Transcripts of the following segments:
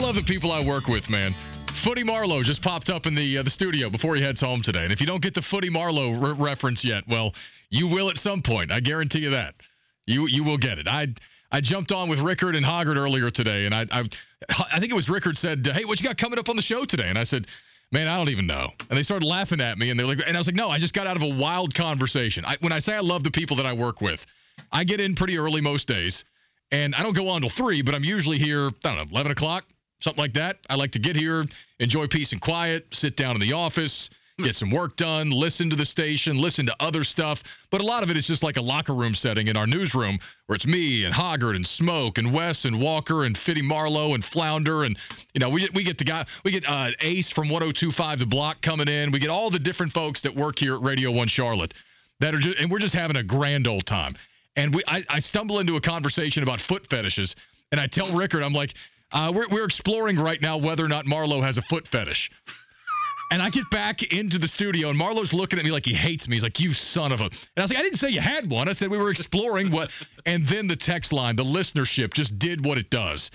love the people I work with, man. Footy Marlowe just popped up in the studio before he heads home today. And if you don't get the Footy Marlowe reference yet, well, you will at some point. I guarantee you that. You will get it. I jumped on with Rickard and Hoggard earlier today, and I think it was Rickard said, "Hey, what you got coming up on the show today?" And I said, "Man, I don't even know." And they started laughing at me, and they're like, and I was like, "No, I just got out of a wild conversation." When I say I love the people that I work with, I get in pretty early most days, and I don't go on till 3, but I'm usually here, I don't know, 11 o'clock, something like that. I like to get here, enjoy peace and quiet, sit down in the office, get some work done, listen to the station, listen to other stuff. But a lot of it is just like a locker room setting in our newsroom where it's me and Hoggard and Smoke and Wes and Walker and Footy Marlowe and Flounder. And, you know, we get Ace from 102.5 The Block coming in. We get all the different folks that work here at Radio 1 Charlotte that are just, and we're just having a grand old time. And I stumble into a conversation about foot fetishes, and I tell Rickard, I'm like, we're exploring right now whether or not Marlowe has a foot fetish. And I get back into the studio, and Marlowe's looking at me like he hates me. He's like, "You son of a..." And I was like, "I didn't say you had one. I said we were exploring what..." And then the text line, the listenership just did what it does.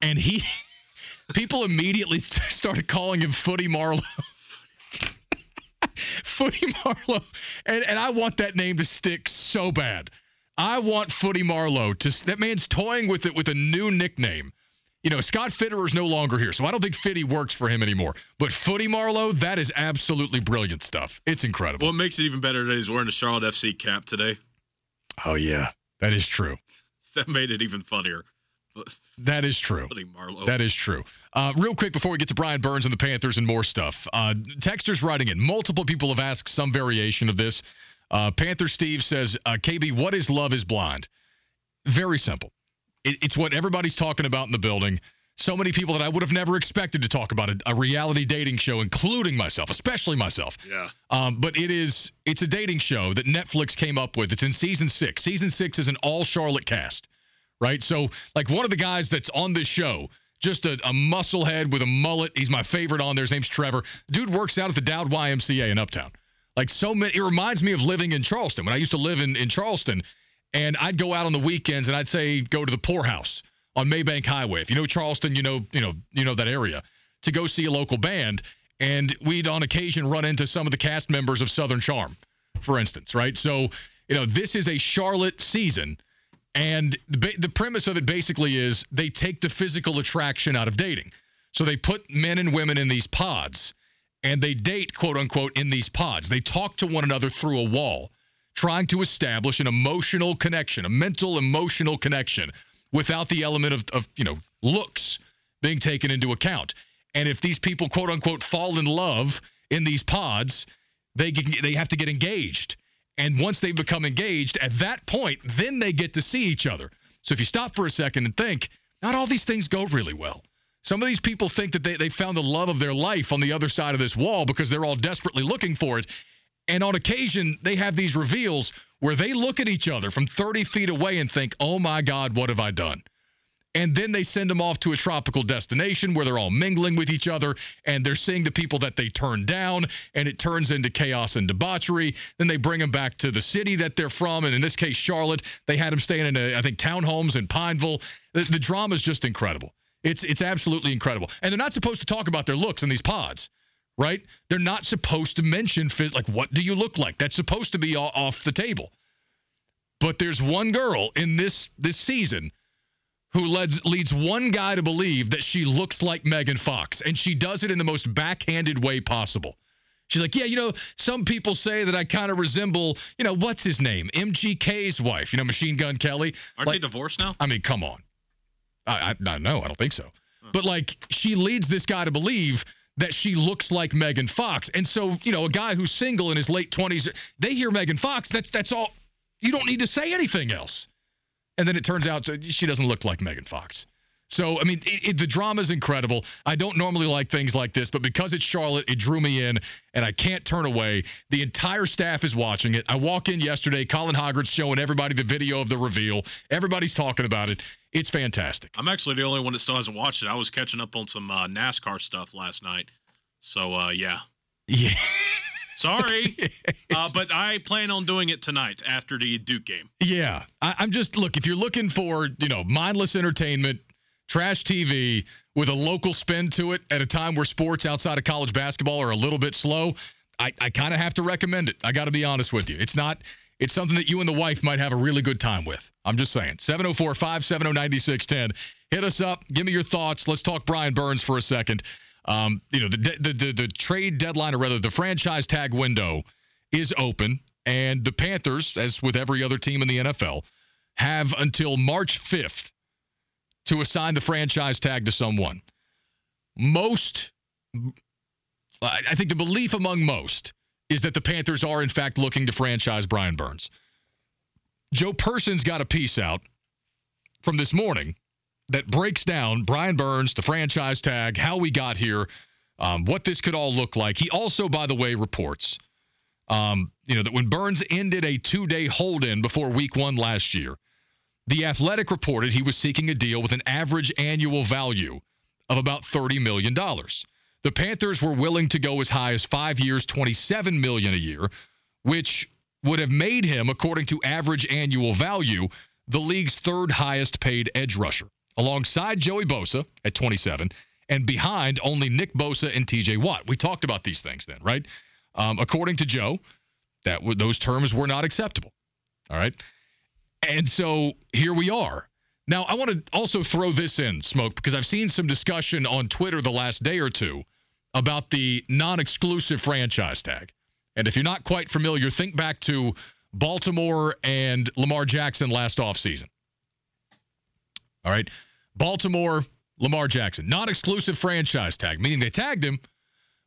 And people immediately started calling him Footy Marlowe. Footy Marlowe. And I want that name to stick so bad. I want Footy Marlowe to... That man's toying with it with a new nickname. You know, Scott Fitterer's no longer here, so I don't think Fitty works for him anymore. But Footy Marlowe, that is absolutely brilliant stuff. It's incredible. Well, it makes it even better that he's wearing a Charlotte FC cap today. Oh, yeah. That is true. That made it even funnier. That is true. Footy Marlowe. That is true. Real quick before we get to Brian Burns and the Panthers and more stuff, texters writing in. Multiple people have asked some variation of this. Panther Steve says, "KB, what is Love is Blind?" Very simple. It's what everybody's talking about in the building. So many people that I would have never expected to talk about a reality dating show, including myself, especially myself. Yeah. But it's a dating show that Netflix came up with. It's in season 6. Season 6 is an all Charlotte cast, right? So like one of the guys that's on this show, just a musclehead with a mullet. He's my favorite on there. His name's Trevor. Dude works out at the Dowd YMCA in Uptown. Like so many, it reminds me of living in Charleston. When I used to live in Charleston, and I'd go out on the weekends, and I'd say go to the Poorhouse on Maybank Highway. If you know Charleston, you know that area, to go see a local band. And we'd on occasion run into some of the cast members of Southern Charm, for instance, right? So, you know, this is a Charlotte season, and the premise of it basically is they take the physical attraction out of dating. So they put men and women in these pods, and they date, quote unquote, in these pods. They talk to one another through a wall, trying to establish an emotional connection, a mental emotional connection, without the element of looks being taken into account. And if these people, quote unquote, fall in love in these pods, they have to get engaged. And once they become engaged, at that point, then they get to see each other. So if you stop for a second and think, not all these things go really well. Some of these people think that they found the love of their life on the other side of this wall because they're all desperately looking for it. And on occasion, they have these reveals where they look at each other from 30 feet away and think, "Oh, my God, what have I done?" And then they send them off to a tropical destination where they're all mingling with each other, and they're seeing the people that they turned down, and it turns into chaos and debauchery. Then they bring them back to the city that they're from, and in this case, Charlotte. They had them staying in, townhomes in Pineville. The drama is just incredible. It's absolutely incredible. And they're not supposed to talk about their looks in these pods. Right? They're not supposed to mention, like, what do you look like? That's supposed to be off the table. But there's one girl in this season who leads one guy to believe that she looks like Megan Fox, and she does it in the most backhanded way possible. She's like, "Yeah, you know, some people say that I kind of resemble, you know, what's his name? MGK's wife, you know, Machine Gun Kelly." Aren't they divorced now? I mean, come on. I don't know. I don't think so. Huh. But, like, she leads this guy to believe that she looks like Megan Fox. And so, you know, a guy who's single in his late 20s, they hear Megan Fox, that's all. You don't need to say anything else. And then it turns out she doesn't look like Megan Fox. So, I mean, the drama's incredible. I don't normally like things like this, but because it's Charlotte, it drew me in, and I can't turn away. The entire staff is watching it. I walk in yesterday, Colin Hoggard's showing everybody the video of the reveal. Everybody's talking about it. It's fantastic. I'm actually the only one that still hasn't watched it. I was catching up on some NASCAR stuff last night. So, yeah. Yeah. Sorry, but I plan on doing it tonight after the Duke game. Yeah. I'm just, look, if you're looking for, you know, mindless entertainment, trash TV with a local spin to it at a time where sports outside of college basketball are a little bit slow, I kind of have to recommend it. I got to be honest with you. It's something that you and the wife might have a really good time with. I'm just saying. 704-570-9610. Hit us up. Give me your thoughts. Let's talk Brian Burns for a second. The trade deadline, or rather the franchise tag window, is open, and the Panthers, as with every other team in the NFL, have until March 5th to assign the franchise tag to someone. I think the belief among most is that the Panthers are, in fact, looking to franchise Brian Burns. Joe Person's got a piece out from this morning that breaks down Brian Burns, the franchise tag, how we got here, what this could all look like. He also, by the way, reports that when Burns ended a two-day hold-in before Week 1 last year, The Athletic reported he was seeking a deal with an average annual value of about $30 million. The Panthers were willing to go as high as 5 years, $27 million a year, which would have made him, according to average annual value, the league's third highest paid edge rusher, alongside Joey Bosa at 27, and behind only Nick Bosa and TJ Watt. We talked about these things then, right? According to Joe, those terms were not acceptable. All right. And so here we are. Now, I want to also throw this in, Smoke, because I've seen some discussion on Twitter the last day or two about the non-exclusive franchise tag. And if you're not quite familiar, think back to Baltimore and Lamar Jackson last offseason. All right. Baltimore, Lamar Jackson, non-exclusive franchise tag, meaning they tagged him,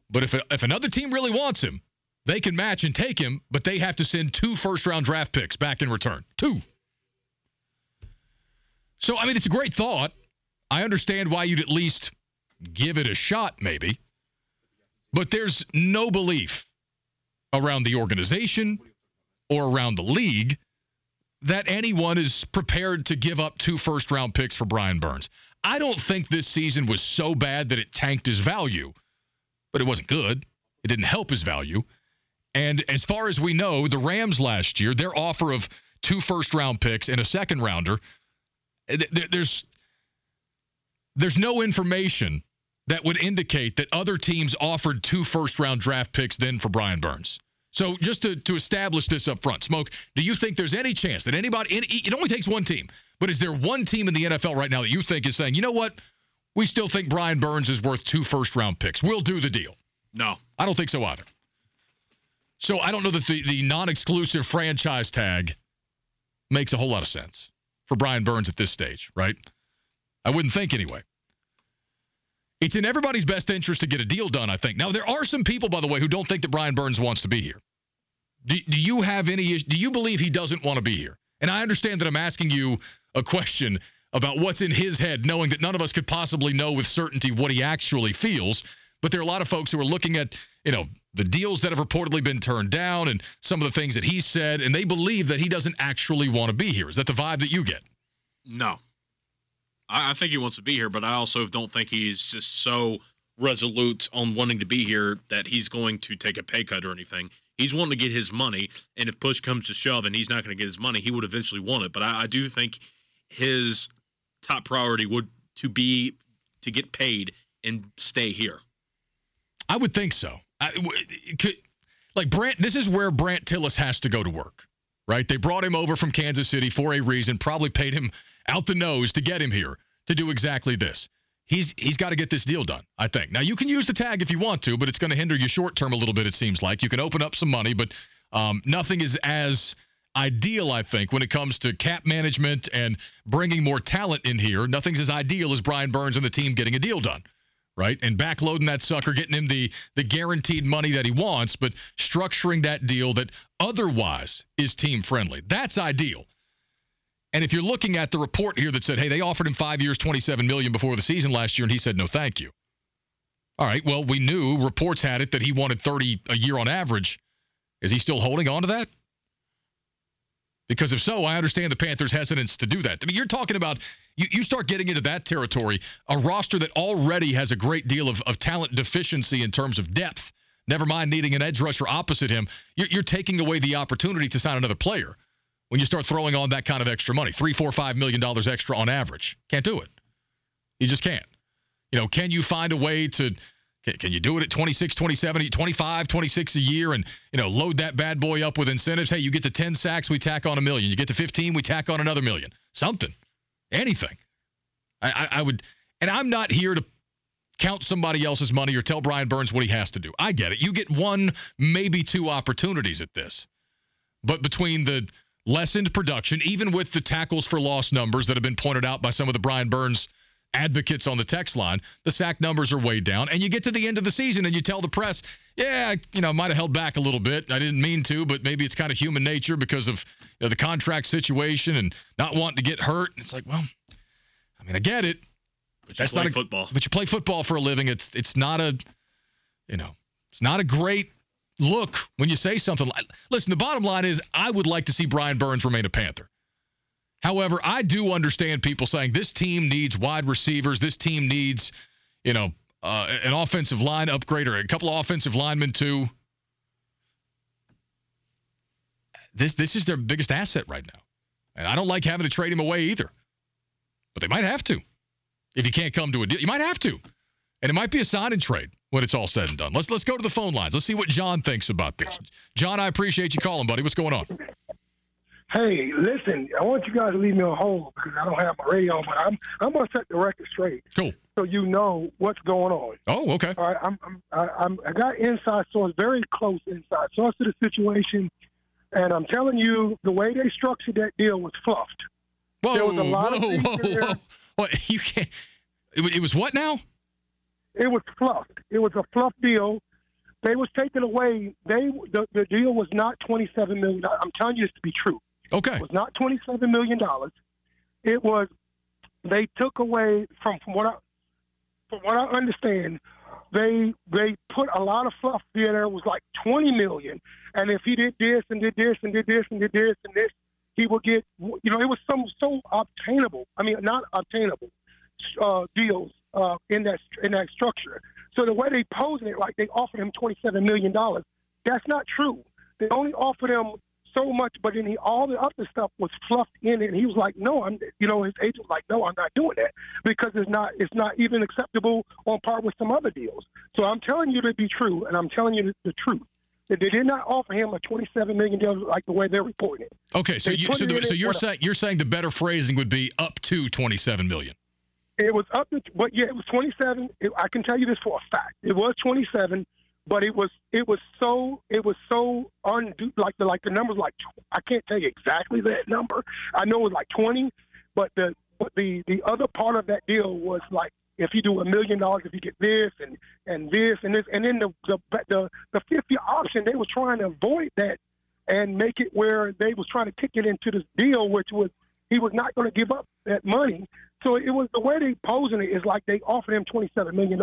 but if another team really wants him, they can match and take him, but they have to send 2 first-round draft picks back in return. 2. So, I mean, it's a great thought. I understand why you'd at least give it a shot, maybe. But there's no belief around the organization or around the league that anyone is prepared to give up 2 first-round picks for Brian Burns. I don't think this season was so bad that it tanked his value, but it wasn't good. It didn't help his value. And as far as we know, the Rams last year, their offer of 2 first-round picks and a second-rounder, there's no information that would indicate that other teams offered 2 first-round draft picks then for Brian Burns. So just to establish this up front, Smoke, do you think there's any chance that anybody – it only takes one team, but is there one team in the NFL right now that you think is saying, you know what, we still think Brian Burns is worth 2 first-round picks? We'll do the deal. No. I don't think so either. So I don't know that the non-exclusive franchise tag makes a whole lot of sense for Brian Burns at this stage, right? I wouldn't think anyway. It's in everybody's best interest to get a deal done, I think. Now, there are some people, by the way, who don't think that Brian Burns wants to be here. Do you have any issue? Do you believe he doesn't want to be here? And I understand that I'm asking you a question about what's in his head, knowing that none of us could possibly know with certainty what he actually feels. But there are a lot of folks who are looking at, the deals that have reportedly been turned down and some of the things that he said, and they believe that he doesn't actually want to be here. Is that the vibe that you get? No. I think he wants to be here, but I also don't think he's just so resolute on wanting to be here that he's going to take a pay cut or anything. He's wanting to get his money, and if push comes to shove and he's not going to get his money, he would eventually want it. But I do think his top priority would to be to get paid and stay here. I would think so. This is where Brant Tillis has to go to work, right? They brought him over from Kansas City for a reason, probably paid him out the nose to get him here to do exactly this. He's got to get this deal done, I think. Now, you can use the tag if you want to, but it's going to hinder you short term a little bit, it seems like. You can open up some money, but nothing is as ideal, I think, when it comes to cap management and bringing more talent in here. Nothing's as ideal as Brian Burns and the team getting a deal done. Right, and backloading that sucker, getting him the guaranteed money that he wants, but structuring that deal that otherwise is team-friendly. That's ideal. And if you're looking at the report here that said, hey, they offered him 5 years, $27 million before the season last year, and he said, no, thank you. All right, well, we knew, reports had it, that he wanted 30 a year on average. Is he still holding on to that? Because if so, I understand the Panthers' hesitance to do that. I mean, you're talking about you start getting into that territory, a roster that already has a great deal of talent deficiency in terms of depth, never mind needing an edge rusher opposite him. You're taking away the opportunity to sign another player when you start throwing on that kind of extra money, $3, $4, $5 million extra on average. Can't do it. You just can't. You know, can you find a way to – can you do it at 26, 27, 25, 26 a year and, you know, load that bad boy up with incentives? Hey, you get to 10 sacks, we tack on $1 million. You get to 15, we tack on another $1 million. Something. Anything. I would – and I'm not here to count somebody else's money or tell Brian Burns what he has to do. I get it. You get one, maybe two opportunities at this. But between the lessened production, even with the tackles for loss numbers that have been pointed out by some of the Brian Burns advocates on the text line, the sack numbers are way down. And you get to the end of the season and you tell the press, yeah, you know, might have held back a little bit. I didn't mean to, but maybe it's kind of human nature because of, you know, the contract situation and not wanting to get hurt. And it's like, well, I mean, I get it. But that's not football. But you play football for a living. It's not a, you know, it's not a great look when you say something like, listen, the bottom line is I would like to see Brian Burns remain a Panther. However, I do understand people saying this team needs wide receivers. This team needs, you know, an offensive line upgrade or a couple of offensive linemen too. This is their biggest asset right now. And I don't like having to trade him away either. But they might have to. If you can't come to a deal, you might have to. And it might be a sign and trade when it's all said and done. Let's go to the phone lines. Let's see what John thinks about this. John, I appreciate you calling, buddy. What's going on? Hey, listen, I want you guys to leave me on hold because I don't have my radio on, but I'm going to set the record straight. Cool. So you know what's going on. Oh, okay. All right, I got inside source, very close inside source to the situation, and I'm telling you the way they structured that deal was fluffed. Whoa, there was a lot of things in there. What, you can't, it was what now? It was fluffed. It was a fluff deal. They was taken away. The deal was not $27 million. I'm telling you this to be true. Okay. It was not $27 million. It was, they took away from what I understand, they put a lot of fluff in there. It was like $20 million. And if he did this and did this and did this and did this and this, he will get, you know, it was some so obtainable. I mean, not obtainable deals in that structure. So the way they posed it, like they offered him $27 million. That's not true. They only offered him so much, but then all the other stuff was fluffed in it. And he was like, "No, I'm," you know, his agent was like, "No, I'm not doing that because it's not even acceptable on par with some other deals." So I'm telling you to be true, and I'm telling you the truth. They did not offer him a $27 million like the way they're reporting it. Okay, so you're saying the better phrasing would be up to $27 million. It was up to, but yeah, it was 27. I can tell you this for a fact. It was 27, but it was so undue. Like the numbers, like I can't tell you exactly that number. I know it was like 20, but the other part of that deal was like, if you do $1 million, if you get this and this and this, and then the fifth-year option, they were trying to avoid that and make it where they was trying to kick it into this deal, which was he was not going to give up that money. So it was the way they posing it is like they offered him $27 million.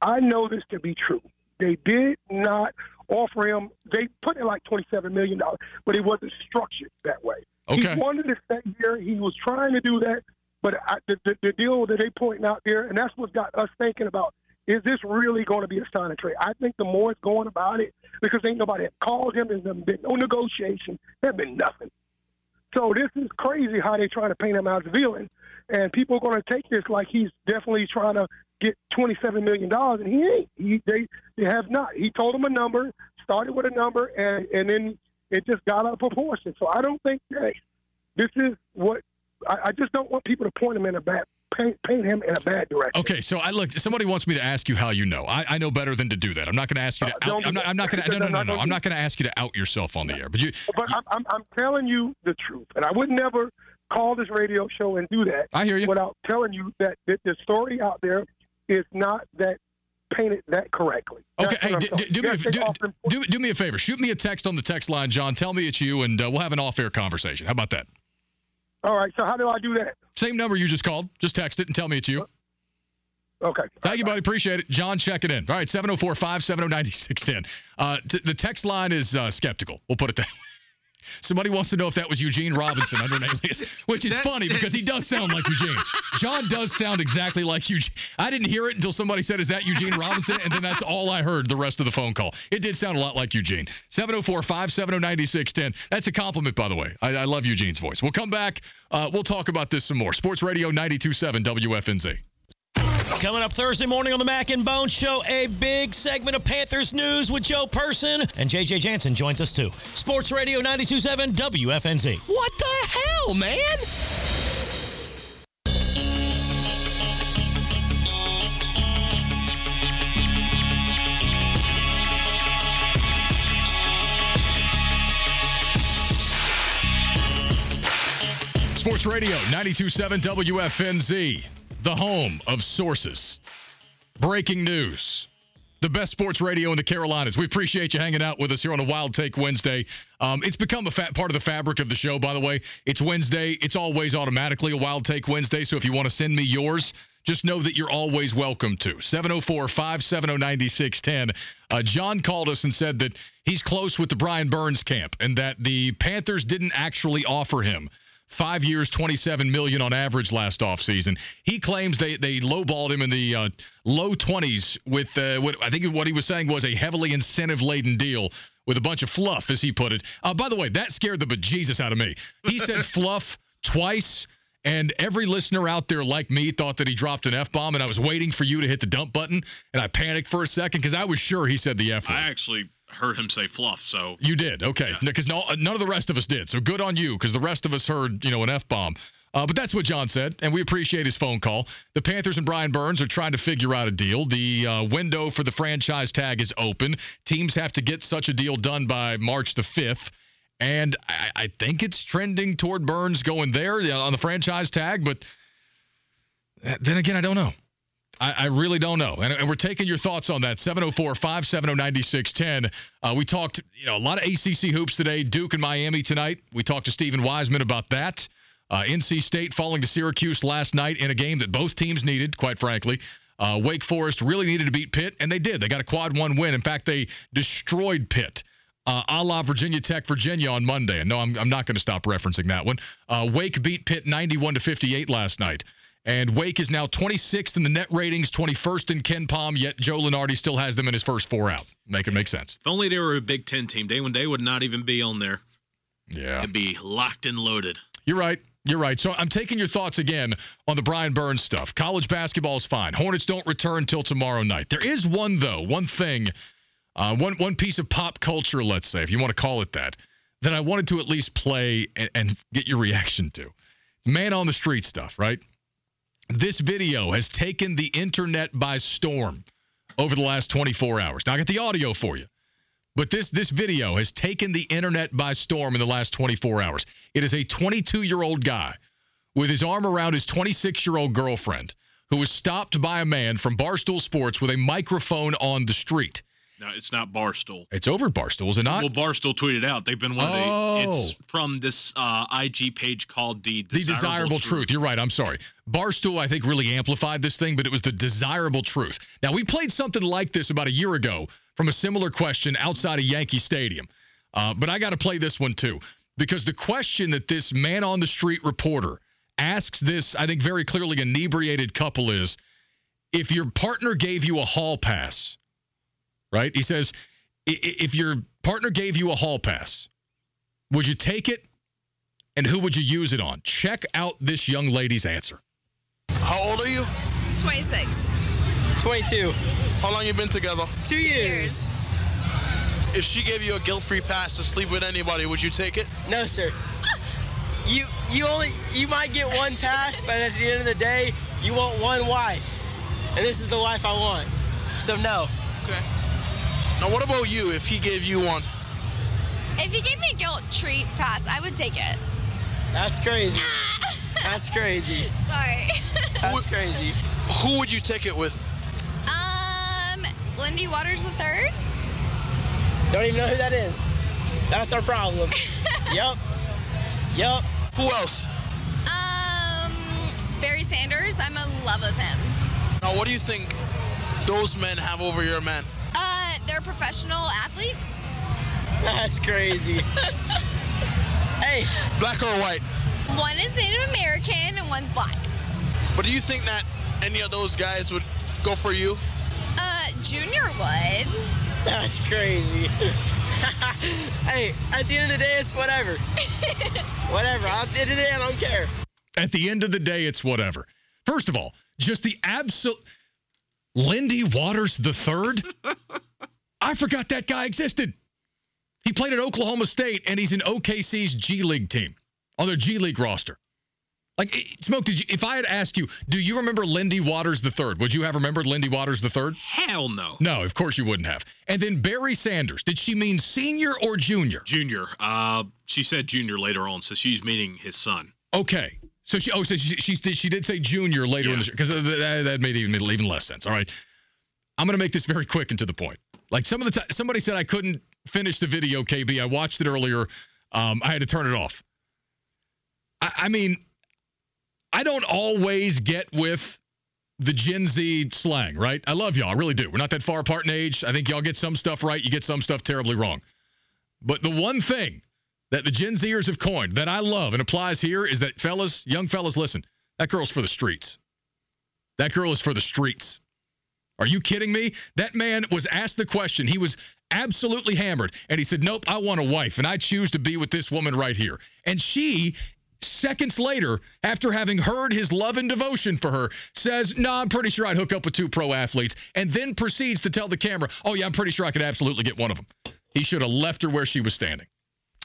I know this to be true. They did not offer him. They put it like $27 million, but it wasn't structured that way. Okay. He wanted to stay here. He was trying to do that. But the deal that they pointing out there, and that's what got us thinking about, is this really going to be a sign and trade? I think the more it's going about it, because ain't nobody had called him, there's been no negotiation, there's been nothing. So this is crazy how they're trying to paint him out as a villain, and people are going to take this like he's definitely trying to get $27 million, and he ain't. They have not. He told him a number, started with a number, and then it just got out of proportion. So I don't think that this is what – I just don't want people to paint him in a bad direction. Okay, so somebody wants me to ask you how you know. I know better than to do that. I'm not going to ask you to out. I'm not going to. No. I'm not going to ask you to out yourself on the air. But I'm telling you the truth, and I would never call this radio show and do that. I hear you. Without telling you that the story out there is not that painted that correctly. That's okay. Hey, do me a favor. Shoot me a text on the text line, John. Tell me it's you, and we'll have an off-air conversation. How about that? All right, so how do I do that? Same number you just called. Just text it and tell me it's you. Okay. Thank you, buddy. Appreciate it. John, check it in. All right, 704-570-9610. The text line is skeptical. We'll put it that way. Somebody wants to know if that was Eugene Robinson under an alias, which is funny because he does sound like Eugene. John does sound exactly like Eugene. I didn't hear it until somebody said, is that Eugene Robinson? And then that's all I heard the rest of the phone call. It did sound a lot like Eugene. 704-570-9610. That's a compliment, by the way. I love Eugene's voice. We'll come back. We'll talk about this some more. Sports Radio 92.7 WFNZ. Coming up Thursday morning on the Mac and Bone Show, a big segment of Panthers news with Joe Person. And J.J. Jansen joins us, too. Sports Radio 92.7 WFNZ. What the hell, man? Sports Radio 92.7 WFNZ, the home of sources. Breaking news. The best sports radio in the Carolinas. We appreciate you hanging out with us here on a Wild Take Wednesday. It's become a part of the fabric of the show, by the way. It's Wednesday. It's always automatically a Wild Take Wednesday, so if you want to send me yours, just know that you're always welcome to. 704-570-9610. John called us and said that he's close with the Brian Burns camp and that the Panthers didn't actually offer him. 5 years, $27 million on average last offseason. He claims they lowballed him in the low 20s with what I think what he was saying was a heavily incentive-laden deal with a bunch of fluff, as he put it. By the way, that scared the bejesus out of me. He said fluff twice, and every listener out there like me thought that he dropped an F-bomb, and I was waiting for you to hit the dump button, and I panicked for a second because I was sure he said the F-word. I actually heard him say fluff, so you did. Okay, because yeah. No, none of the rest of us did, so good on you, because the rest of us heard, you know, an F-bomb. But that's what John said, and we appreciate his phone call. The Panthers and Brian Burns are trying to figure out a deal. The window for the franchise tag is open. Teams have to get such a deal done by March the 5th, and I think it's trending toward Burns going there on the franchise tag, but then again, I don't know. I really don't know. And we're taking your thoughts on that. 704-570-9610. We talked, a lot of ACC hoops today. Duke and Miami tonight. We talked to Stephen Wiseman about that. NC State falling to Syracuse last night in a game that both teams needed, quite frankly. Wake Forest really needed to beat Pitt, and they did. They got a quad one win. In fact, they destroyed Pitt. A la Virginia Tech, Virginia on Monday. And no, I'm not going to stop referencing that one. Wake beat Pitt 91-58 last night. And Wake is now 26th in the net ratings, 21st in KenPom, yet Joe Lunardi still has them in his first four out. Make it make sense. If only they were a Big Ten team, they would not even be on there. Yeah. They'd be locked and loaded. You're right. You're right. So I'm taking your thoughts again on the Brian Burns stuff. College basketball is fine. Hornets don't return till tomorrow night. There is one, though, one thing, one piece of pop culture, let's say, if you want to call it that I wanted to at least play and get your reaction to. Man on the street stuff, right? This video has taken the internet by storm over the last 24 hours. Now, I got the audio for you, but this video has taken the internet by storm in the last 24 hours. It is a 22-year-old guy with his arm around his 26-year-old girlfriend who was stopped by a man from Barstool Sports with a microphone on the street. No, it's not Barstool. It's over at Barstool, is it not? Well, Barstool tweeted out. They've been wanting it's from this IG page called The Desirable Truth. You're right. I'm sorry. Barstool, I think, really amplified this thing, but it was The Desirable Truth. Now, we played something like this about a year ago from a similar question outside of Yankee Stadium. But I got to play this one, too, because the question that this man-on-the-street reporter asks this, I think, very clearly inebriated couple is, if your partner gave you a hall pass... Right? He says, if your partner gave you a hall pass, would you take it and who would you use it on? Check out this young lady's answer. How old are you? 26. 22. How long you been together? 2 years. If she gave you a guilt-free pass to sleep with anybody, would you take it? No, sir. You might get one pass, but at the end of the day, you want one wife. And this is the wife I want. So no. Okay. Now, what about you if he gave you one? If he gave me a guilt-free pass, I would take it. That's crazy. That's crazy. Sorry. That's crazy. Who would you take it with? Lindy Waters III. Don't even know who that is. That's our problem. Yep. Yep. Who else? Barry Sanders. I'm in love with him. Now, what do you think those men have over your men? They're professional athletes. That's crazy. Hey, black or white? One is Native American and one's black. But do you think that any of those guys would go for you? Junior would. That's crazy. Hey, at the end of the day, it's whatever. Whatever. At the end of the day, I don't care. At the end of the day, it's whatever. First of all, just the absolute... Lindy Waters III? I forgot that guy existed. He played at Oklahoma State, and he's in OKC's G League team, on their G League roster. Like, Smoke, if I had asked you, do you remember Lindy Waters III? Would you have remembered Lindy Waters III? Hell no. No, of course you wouldn't have. And then Barry Sanders. Did she mean senior or junior? Junior. She said junior later on, so she's meaning his son. Okay. So she did say junior later in the show, because that made even less sense. All right. I'm going to make this very quick and to the point. Like, some of the time, somebody said I couldn't finish the video, KB. I watched it earlier. I had to turn it off. I mean, I don't always get with the Gen Z slang, right? I love y'all. I really do. We're not that far apart in age. I think y'all get some stuff right. You get some stuff terribly wrong. But the one thing that the Gen Zers have coined that I love and applies here is that, fellas, young fellas, listen, that girl's for the streets. That girl is for the streets. Are you kidding me? That man was asked the question. He was absolutely hammered. And he said, nope, I want a wife, and I choose to be with this woman right here. And she, seconds later, after having heard his love and devotion for her, says, no, I'm pretty sure I'd hook up with two pro athletes, and then proceeds to tell the camera, oh, yeah, I'm pretty sure I could absolutely get one of them. He should have left her where she was standing.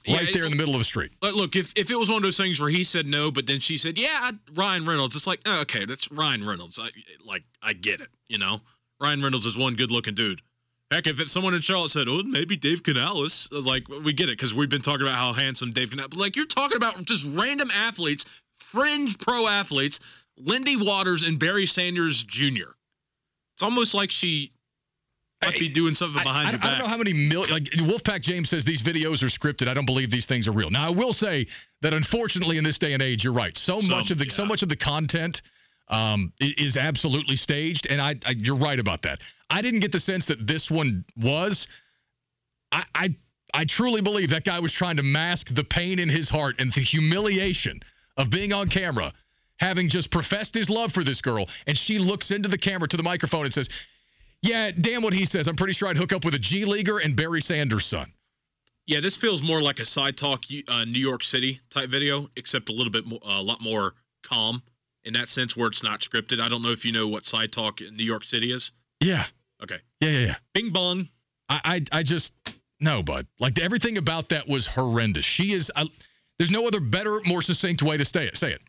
Right there in the middle of the street. Look, if it was one of those things where he said no, but then she said, yeah, Ryan Reynolds, it's like, oh, okay, that's Ryan Reynolds. I get it, you know? Ryan Reynolds is one good-looking dude. Heck, if it's someone in Charlotte said, oh, maybe Dave Canales, like, we get it because we've been talking about how handsome Dave Canales, but, like, you're talking about just random athletes, fringe pro athletes, Lindy Waters and Barry Sanders Jr. It's almost like she might be doing something behind your back. I don't know how many million. Like, Wolfpack James says these videos are scripted. I don't believe these things are real. Now, I will say that, unfortunately, in this day and age, you're right. So much of the content is absolutely staged, and I you're right about that. I didn't get the sense that this one was. I truly believe that guy was trying to mask the pain in his heart and the humiliation of being on camera, having just professed his love for this girl, and she looks into the camera to the microphone and says, yeah, damn what he says. I'm pretty sure I'd hook up with a G Leaguer and Barry Sanders' son. Yeah, this feels more like a Side Talk New York City type video, except a little bit more, a lot more calm in that sense where it's not scripted. I don't know if you know what Side Talk in New York City is. Yeah. Okay. Yeah. Bing bong. I just, no, bud. Like, everything about that was horrendous. She is, there's no other better, more succinct way to say it.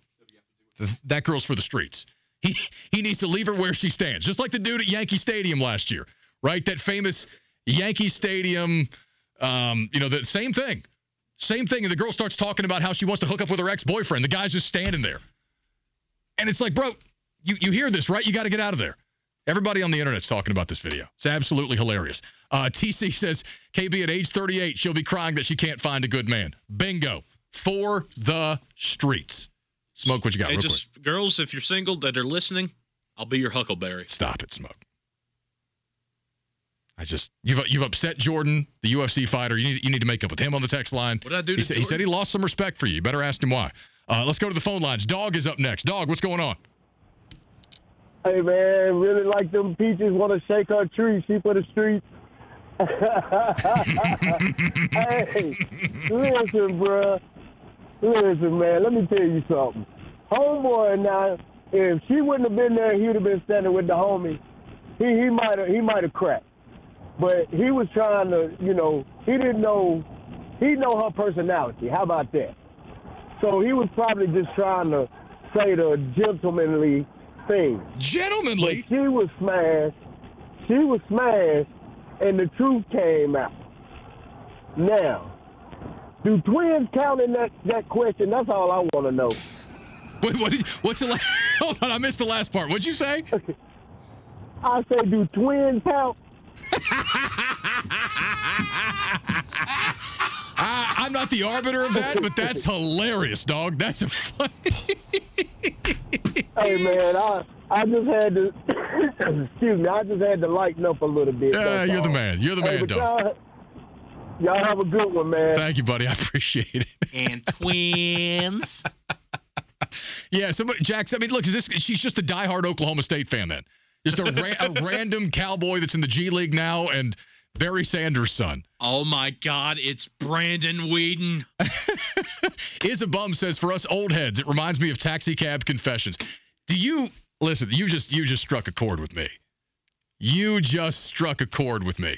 That girl's for the streets. He needs to leave her where she stands. Just like the dude at Yankee Stadium last year, right? That famous Yankee Stadium, the same thing. Same thing. And the girl starts talking about how she wants to hook up with her ex-boyfriend. The guy's just standing there. And it's like, bro, you hear this, right? You got to get out of there. Everybody on the internet's talking about this video. It's absolutely hilarious. TC says, KB, at age 38, she'll be crying that she can't find a good man. Bingo. For the streets. Smoke, what you got? Hey, real quick. Girls, if you're single that are listening, I'll be your huckleberry. Stop it, Smoke. You've upset Jordan, the UFC fighter. You need to make up with him on the text line. What did I do? He said he lost some respect for you. You better ask him why. Let's go to the phone lines. Dog is up next. Dog, what's going on? Hey man, really like them peaches. Want to shake her tree? She for the streets. Hey, listen, bruh. Listen, man, let me tell you something. Homeboy now, if she wouldn't have been there, he would have been standing with the homie. He might have cracked. But he was trying to, he didn't know, he know her personality. How about that? So he was probably just trying to say the gentlemanly thing. Gentlemanly? But she was smashed, and the truth came out. Now, do twins count in that question? That's all I want to know. Wait, what's the last? Hold on, I missed the last part. What'd you say? I said, do twins count? I'm not the arbiter of that, but that's hilarious, dog. That's a funny. Hey man, I just had to excuse me. I just had to lighten up a little bit. Yeah, you're the man. You're the man, dog. Y'all have a good one, man. Thank you, buddy. I appreciate it. And twins. Yeah, somebody, Jax. I mean, look, she's just a diehard Oklahoma State fan then. Just a random cowboy that's in the G League now and Barry Sanders' son. Oh, my God. It's Brandon Whedon. Is a bum says, for us old heads, it reminds me of Taxi Cab Confessions. You just struck a chord with me. You just struck a chord with me.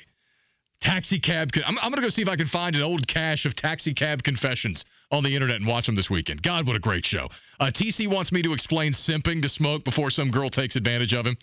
Taxi Cab. I'm going to go see if I can find an old cache of Taxi Cab Confessions on the internet and watch them this weekend. God, what a great show. TC wants me to explain simping to Smoke before some girl takes advantage of him.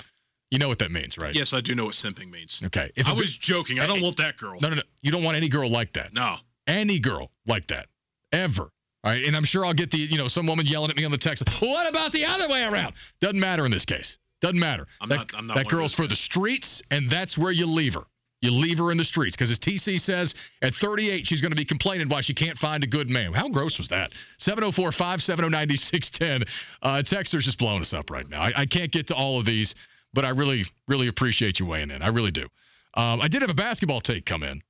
You know what that means, right? Yes, I do know what simping means. Okay. I was joking. I don't want that girl. No. You don't want any girl like that. No. Any girl like that. Ever. All right. And I'm sure I'll get the, some woman yelling at me on the text. What about the other way around? Doesn't matter in this case. Doesn't matter. I'm not that girl's for the streets, and that's where you leave her. You leave her in the streets because, as TC says, at 38, she's going to be complaining why she can't find a good man. How gross was that? 704-570-9610. Texter's just blowing us up right now. I can't get to all of these, but I really, really appreciate you weighing in. I really do. I did have a basketball take come in.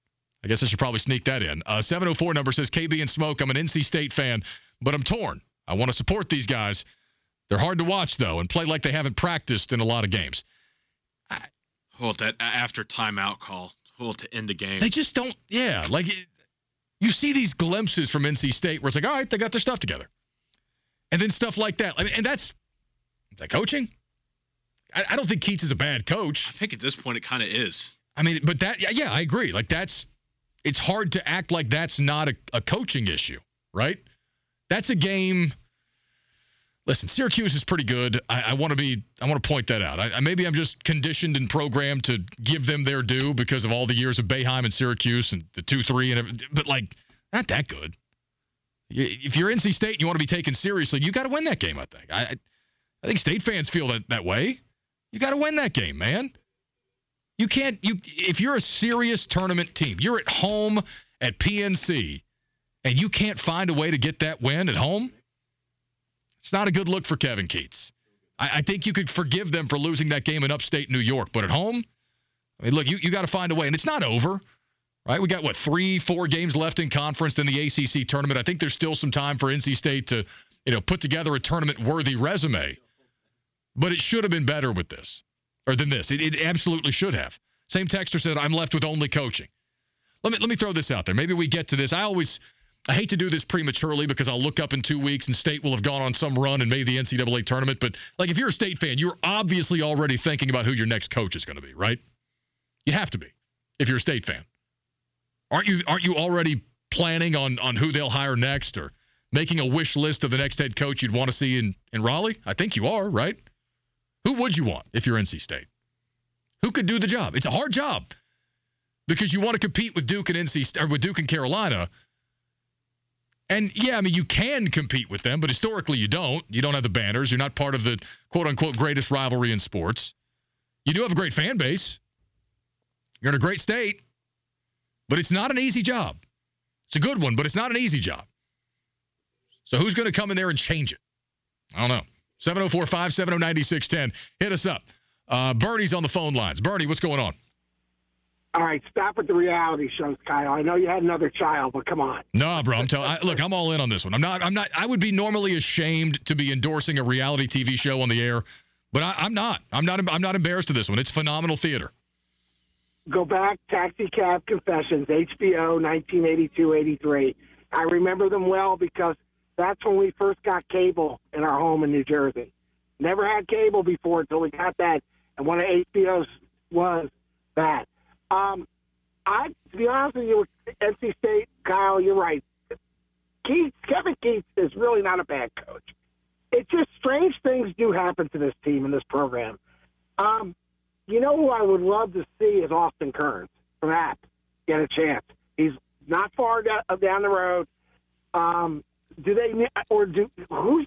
I guess I should probably sneak that in. 704 number says, KB and Smoke, I'm an NC State fan, but I'm torn. I want to support these guys. They're hard to watch, though, and play like they haven't practiced in a lot of games. That after timeout call to end the game. They just don't, you see these glimpses from NC State where it's like, all right, they got their stuff together. And then stuff like that. I mean, and is that coaching? I don't think Keats is a bad coach. I think at this point it kind of is. I mean, but that, I agree. Like it's hard to act like that's not a coaching issue, right? That's a game. Listen, Syracuse is pretty good. I want to point that out. Maybe I'm just conditioned and programmed to give them their due because of all the years of Boeheim and Syracuse and the 2-3 and everything. But not that good. If you're NC State and you want to be taken seriously, you got to win that game. I think. I think State fans feel that way. You got to win that game, man. You can't. If you're a serious tournament team, you're at home at PNC, and you can't find a way to get that win at home. It's not a good look for Kevin Keats. I think you could forgive them for losing that game in upstate New York, but at home, I mean, look, you got to find a way, and it's not over, right? We got, 3-4 games left in conference, then the ACC tournament. I think there's still some time for NC State to, put together a tournament-worthy resume, but it should have been better with this, or than this. It absolutely should have. Same texter said, I'm left with only coaching. Let me throw this out there. Maybe we get to this. I hate to do this prematurely because I'll look up in 2 weeks and State will have gone on some run and made the NCAA tournament. But if you're a State fan, you're obviously already thinking about who your next coach is going to be, right? You have to be if you're a State fan. Aren't you already planning on who they'll hire next or making a wish list of the next head coach you'd want to see in Raleigh? I think you are, right? Who would you want if you're NC State? Who could do the job? It's a hard job because you want to compete with with Duke and Carolina. And, you can compete with them, but historically you don't. You don't have the banners. You're not part of the quote-unquote greatest rivalry in sports. You do have a great fan base. You're in a great state, but it's not an easy job. It's a good one, but it's not an easy job. So who's going to come in there and change it? I don't know. 704-570-9610. Hit us up. Bernie's on the phone lines. Bernie, what's going on? All right, stop with the reality shows, Kyle. I know you had another child, but come on. No, bro. Look, I'm all in on this one. I'm not. I would be normally ashamed to be endorsing a reality TV show on the air, but I'm not. I'm not embarrassed to this one. It's phenomenal theater. Go back, Taxi Cab Confessions, HBO, 1982-83. I remember them well because that's when we first got cable in our home in New Jersey. Never had cable before until we got that, and one of HBO's was that. To be honest with you, with NC State, Kyle, you're right. Kevin Keats is really not a bad coach. It's just strange things do happen to this team and this program. Who I would love to see is Austin Kearns from App. Get a chance. He's not far down the road. Who's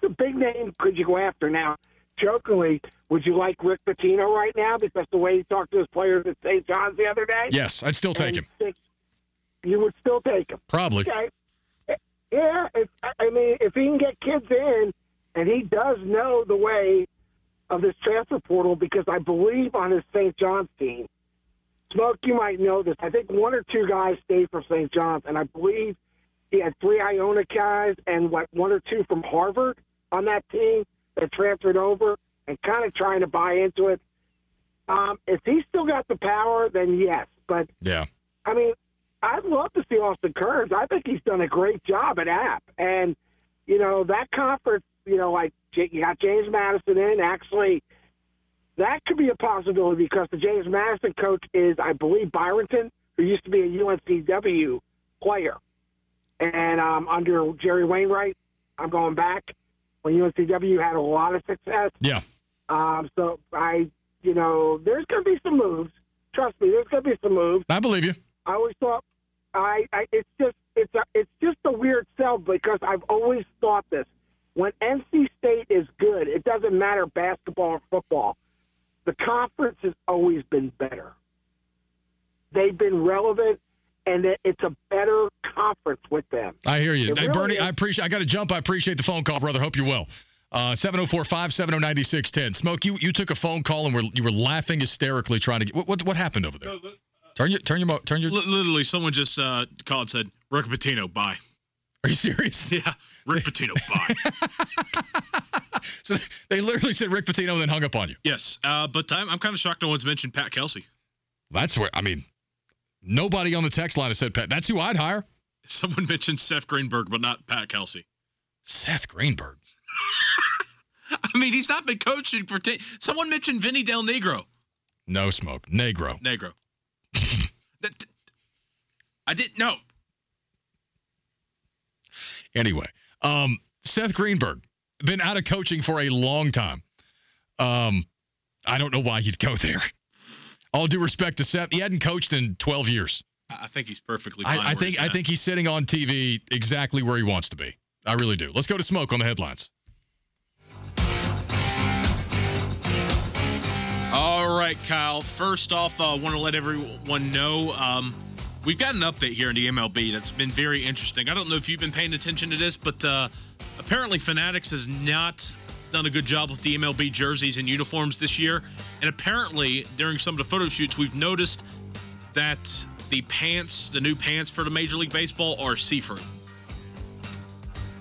the big name could you go after now? Jokingly, would you like Rick Pitino right now? Because the way he talked to his players at St. John's the other day? Yes, I'd still take him. You would still take him? Probably. Okay. Yeah, if he can get kids in, and he does know the way of this transfer portal, because I believe on his St. John's team, Smoke, you might know this. I think one or two guys stayed from St. John's, and I believe he had 3 Iona guys and one or two from Harvard on that team that transferred over and kind of trying to buy into it. If he's still got the power, then yes. But, I'd love to see Austin Kearns. I think he's done a great job at App. And, that conference, you got James Madison in. Actually, That could be a possibility because the James Madison coach is, I believe, Byronton, who used to be a UNCW player. And under Jerry Wainwright, I'm going back when UNCW had a lot of success. Yeah. So there's going to be some moves. Trust me, there's going to be some moves. I believe you. I always thought, it's just a weird sell because I've always thought this. When NC State is good, it doesn't matter basketball or football. The conference has always been better. They've been relevant, and it's a better conference with them. I hear you. Hey, Bernie, I appreciate. I got to jump. I appreciate the phone call, brother. Hope you're well. 704-570-9610. Smoke, you took a phone call and you were laughing hysterically trying to get what happened over there? Turn your literally someone just called and said Rick Pitino, bye. Are you serious? Yeah, Rick Pitino, bye. So they literally said Rick Pitino and then hung up on you. Yes, but I'm kind of shocked no one's mentioned Pat Kelsey. That's where nobody on the text line has said Pat. That's who I'd hire. Someone mentioned Seth Greenberg, but not Pat Kelsey. Seth Greenberg. He's not been coaching for someone mentioned Vinny Del Negro. No, Smoke. Negro. I didn't know. Anyway, Seth Greenberg, been out of coaching for a long time. I don't know why he'd go there. All due respect to Seth, he hadn't coached in 12 years. I think he's perfectly fine. I think he's sitting on TV exactly where he wants to be. I really do. Let's go to Smoke on the headlines. All right, Kyle. First off, I want to let everyone know we've got an update here in the MLB that's been very interesting. I don't know if you've been paying attention to this, but apparently Fanatics has not done a good job with the MLB jerseys and uniforms this year. And apparently, during some of the photo shoots, we've noticed that the new pants for the Major League Baseball are see-through.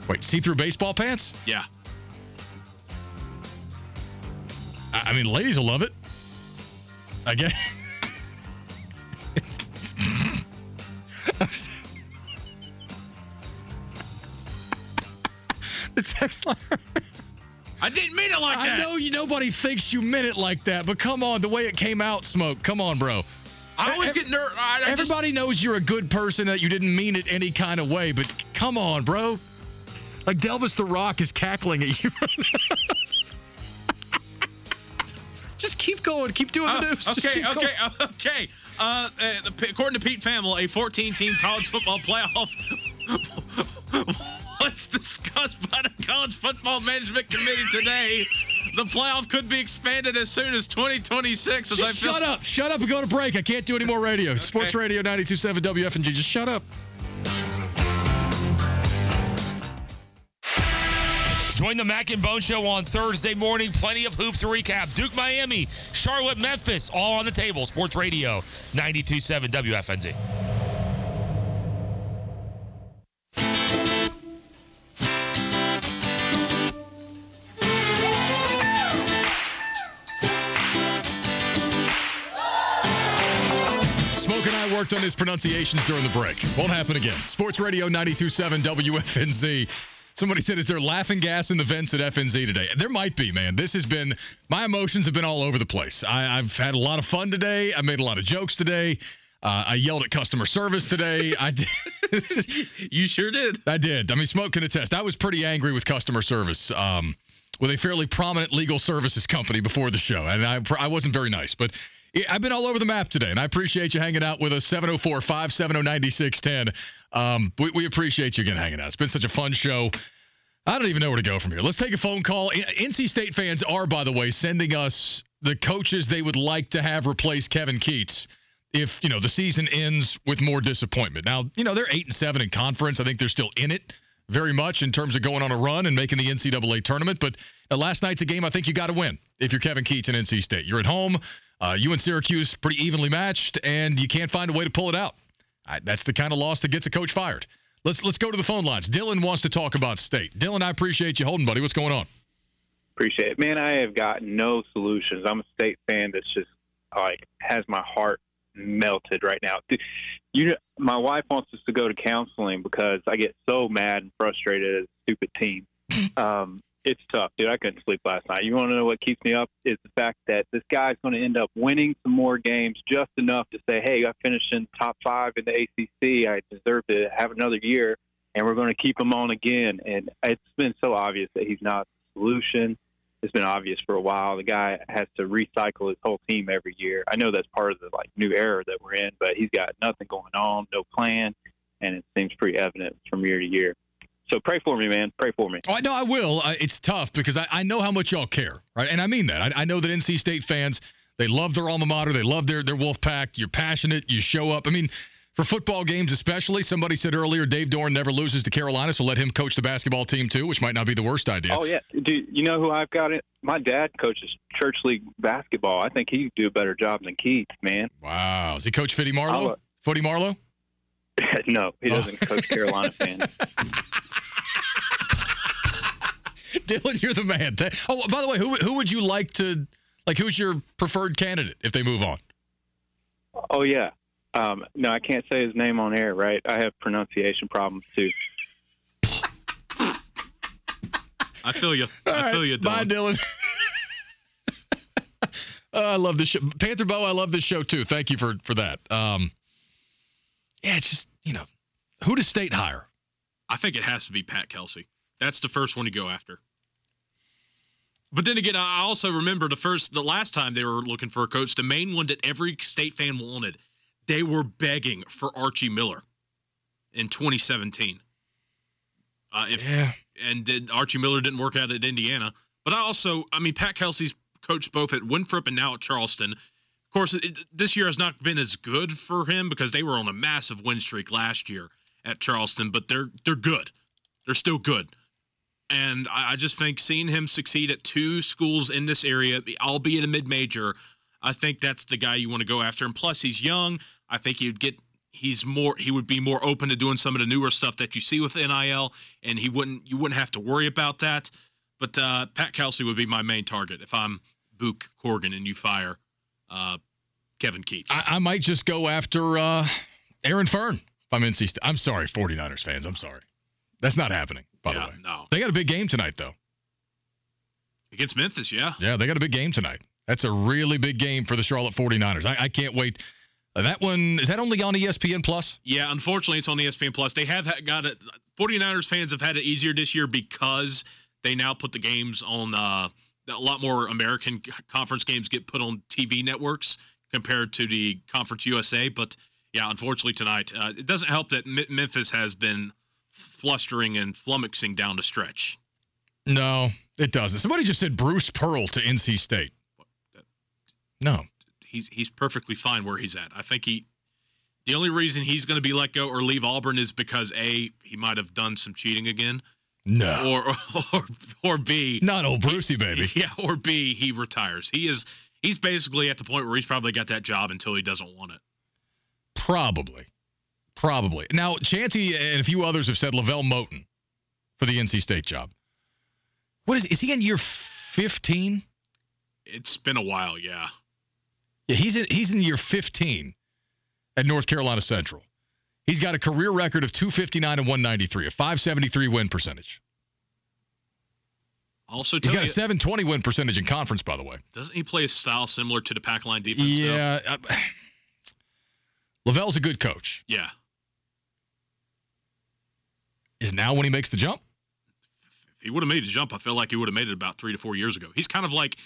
Wait, see-through baseball pants? Yeah. Ladies will love it. I guess. The text line. I didn't mean it like that. I know nobody thinks you meant it like that, but come on, the way it came out, Smoke. Come on, bro. I always get nervous. Everybody knows you're a good person, that you didn't mean it any kind of way, but come on, bro. Like Delvis the Rock is cackling at you right now. Just keep going. Keep doing the news. Okay. According to Pete Family, a 14-team college football playoff was discussed by the College Football Management Committee today. The playoff could be expanded as soon as 2026. Shut up and go to break. I can't do any more radio. Okay. Sports Radio 92.7 WFNG. Just shut up. Join the Mac and Bone Show on Thursday morning. Plenty of hoops to recap. Duke, Miami, Charlotte, Memphis, all on the table. Sports Radio 92.7 WFNZ. Smoke and I worked on his pronunciations during the break. Won't happen again. Sports Radio 92.7 WFNZ. Somebody said, is there laughing gas in the vents at FNZ today? There might be, man. My emotions have been all over the place. I've had a lot of fun today. I made a lot of jokes today. I yelled at customer service today. I did. You sure did. I did. Smoke can attest. I was pretty angry with customer service with a fairly prominent legal services company before the show. And I wasn't very nice, but I've been all over the map today, and I appreciate you hanging out with us. 704-570-9610. We appreciate you again hanging out. It's been such a fun show. I don't even know where to go from here. Let's take a phone call. NC State fans are, by the way, sending us the coaches they would like to have replace Kevin Keats if, the season ends with more disappointment. Now, they're 8-7 in conference. I think they're still in it very much in terms of going on a run and making the NCAA tournament. But last night's a game I think you got to win if you're Kevin Keats and NC State. You're at home. You and Syracuse pretty evenly matched, and you can't find a way to pull it out. That's the kind of loss that gets a coach fired. Let's go to the phone lines. Dylan wants to talk about State. Dylan, I appreciate you holding, buddy. What's going on? Appreciate it. Man, I have got no solutions. I'm a State fan that's just, has my heart melted right now. Dude, my wife wants us to go to counseling because I get so mad and frustrated at a stupid team. It's tough, dude. I couldn't sleep last night. You want to know what keeps me up? Is the fact that this guy's going to end up winning some more games just enough to say, hey, I finished in top five in the ACC. I deserve to have another year, and we're going to keep him on again. And it's been so obvious that he's not the solution. It's been obvious for a while. The guy has to recycle his whole team every year. I know that's part of the new era that we're in, but he's got nothing going on, no plan, and it seems pretty evident from year to year. So pray for me, man. Pray for me. Oh, I know I will. It's tough because I know how much y'all care, right? And I mean that. I know that NC State fans, they love their alma mater. They love their Wolfpack. You're passionate. You show up. I mean, for football games especially, somebody said earlier Dave Dorn never loses to Carolina, so let him coach the basketball team too, which might not be the worst idea. Oh, yeah. Dude, you know who I've got? My dad coaches church league basketball. I think he'd do a better job than Keith, man. Wow. Is he Coach Footy Marlowe? Footy Marlowe? No, he doesn't coach Carolina fans. Dylan, you're the man. Oh, by the way, who would you like to who's your preferred candidate if they move on? Oh, yeah. No, I can't say his name on air, right? I have pronunciation problems, too. I feel you. I feel you, Dylan. Bye, Dylan. I love this show. Panther Bow, I love this show, too. Thank you for that. Yeah, it's just, who does State hire? I think it has to be Pat Kelsey. That's the first one to go after. But then again, I also remember the last time they were looking for a coach, the main one that every State fan wanted, they were begging for Archie Miller in 2017. Archie Miller didn't work out at Indiana. But Pat Kelsey's coached both at Winthrop and now at Charleston. Of course, this year has not been as good for him because they were on a massive win streak last year at Charleston, but they're good. They're still good. And I just think seeing him succeed at two schools in this area, albeit a mid-major, I think that's the guy you want to go after. And plus, he's young. I think he would be more open to doing some of the newer stuff that you see with NIL, and you wouldn't have to worry about that. But Pat Kelsey would be my main target if I'm Book Corgan and you fire Kevin Keats. I might just go after Aaron Fern if I'm NC State. I'm sorry, 49ers fans. I'm sorry. That's not happening, by the way. No. They got a big game tonight, though. Against Memphis, yeah. Yeah, they got a big game tonight. That's a really big game for the Charlotte 49ers. I can't wait. That one, is that only on ESPN Plus? Yeah, unfortunately, it's on ESPN Plus. They have got it. 49ers fans have had it easier this year because they now put the games on a lot more American conference games get put on TV networks compared to the Conference USA. But, yeah, unfortunately tonight, it doesn't help that Memphis has been flustering and flummoxing down the stretch. No, it doesn't. Somebody just said Bruce Pearl to NC State. No. He's perfectly fine where he's at. I think the only reason he's going to be let go or leave Auburn is because, A, he might have done some cheating again. No. Or B. Not old Brucey, baby. Yeah, or B, he retires. He's basically at the point where he's probably got that job until he doesn't want it. Probably. Now, Chansey and a few others have said Lavelle Moten for the NC State job. What is he in year 15? It's been a while, yeah. Yeah, he's in year 15 at North Carolina Central. He's got a career record of 259 and 193, a 573 win percentage. Also, he's got a 720 win percentage in conference, by the way. Doesn't he play a style similar to the pack line defense? Yeah. Lavelle's a good coach. Yeah. Is now when he makes the jump? If he would have made the jump, I feel like he would have made it about 3 to 4 years ago. He's kind of like,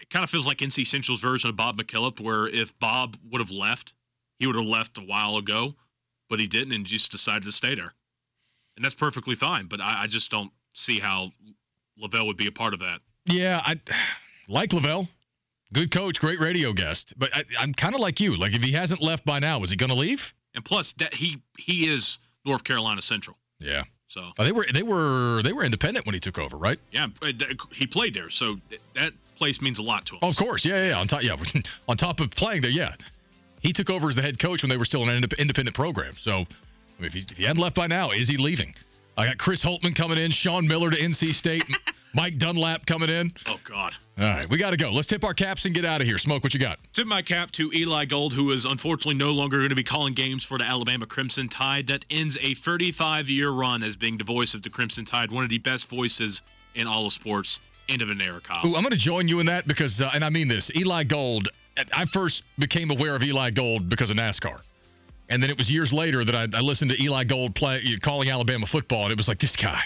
it kind of feels like NC Central's version of Bob McKillop, where if Bob would have left, he would have left a while ago, but he didn't and just decided to stay there. And that's perfectly fine, but I just don't see how Lavelle would be a part of that. Yeah, I like Lavelle. Good coach, great radio guest. But I'm kind of like you. Like, if he hasn't left by now, is he going to leave? And plus, that he is North Carolina Central. Yeah. So they were independent when he took over, right? Yeah, he played there, so that place means a lot to him. Oh, of course, yeah. On top of playing there, yeah, he took over as the head coach when they were still an independent program. So, if he hadn't left by now, is he leaving? I got Chris Holtman coming in, Sean Miller to NC State, Mike Dunlap coming in. Oh, God. All right, we got to go. Let's tip our caps and get out of here. Smoke, what you got? Tip my cap to Eli Gold, who is unfortunately no longer going to be calling games for the Alabama Crimson Tide. That ends a 35-year run as being the voice of the Crimson Tide, one of the best voices in all of sports. End of an era, Kyle. Ooh, I'm going to join you in that because, and I mean this, Eli Gold, I first became aware of Eli Gold because of NASCAR. And then it was years later that I listened to Eli Gold calling Alabama football, and it was like, this guy.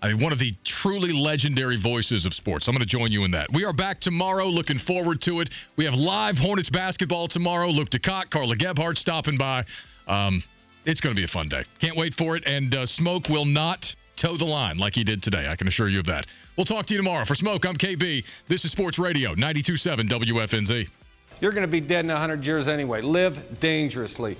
I mean, one of the truly legendary voices of sports. I'm going to join you in that. We are back tomorrow. Looking forward to it. We have live Hornets basketball tomorrow. Luke DeCock, Carla Gebhardt stopping by. It's going to be a fun day. Can't wait for it. And Smoke will not toe the line like he did today. I can assure you of that. We'll talk to you tomorrow. For Smoke, I'm KB. This is Sports Radio 92.7 WFNZ. You're going to be dead in 100 years anyway. Live dangerously.